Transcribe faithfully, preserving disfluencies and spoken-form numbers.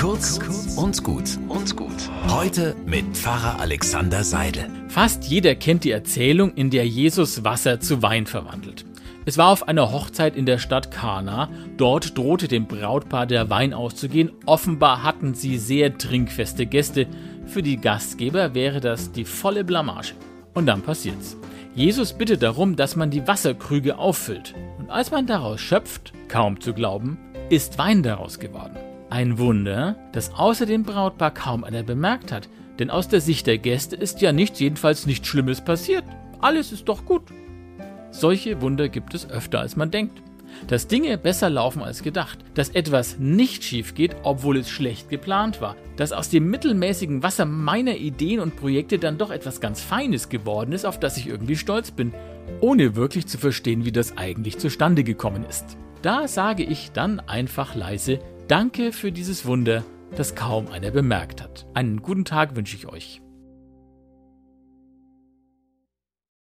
Kurz und gut und gut. Heute mit Pfarrer Alexander Seidel. Fast jeder kennt die Erzählung, in der Jesus Wasser zu Wein verwandelt. Es war auf einer Hochzeit in der Stadt Kana. Dort drohte dem Brautpaar der Wein auszugehen. Offenbar hatten sie sehr trinkfeste Gäste. Für die Gastgeber wäre das die volle Blamage. Und dann passiert's. Jesus bittet darum, dass man die Wasserkrüge auffüllt. Und als man daraus schöpft, kaum zu glauben, ist Wein daraus geworden. Ein Wunder, das außer dem Brautpaar kaum einer bemerkt hat. Denn aus der Sicht der Gäste ist ja nichts, jedenfalls nichts Schlimmes passiert. Alles ist doch gut. Solche Wunder gibt es öfter, als man denkt. Dass Dinge besser laufen als gedacht, dass etwas nicht schief geht, obwohl es schlecht geplant war, dass aus dem mittelmäßigen Wasser meiner Ideen und Projekte dann doch etwas ganz Feines geworden ist, auf das ich irgendwie stolz bin, ohne wirklich zu verstehen, wie das eigentlich zustande gekommen ist. Da sage ich dann einfach leise: Danke für dieses Wunder, das kaum einer bemerkt hat. Einen guten Tag wünsche ich euch.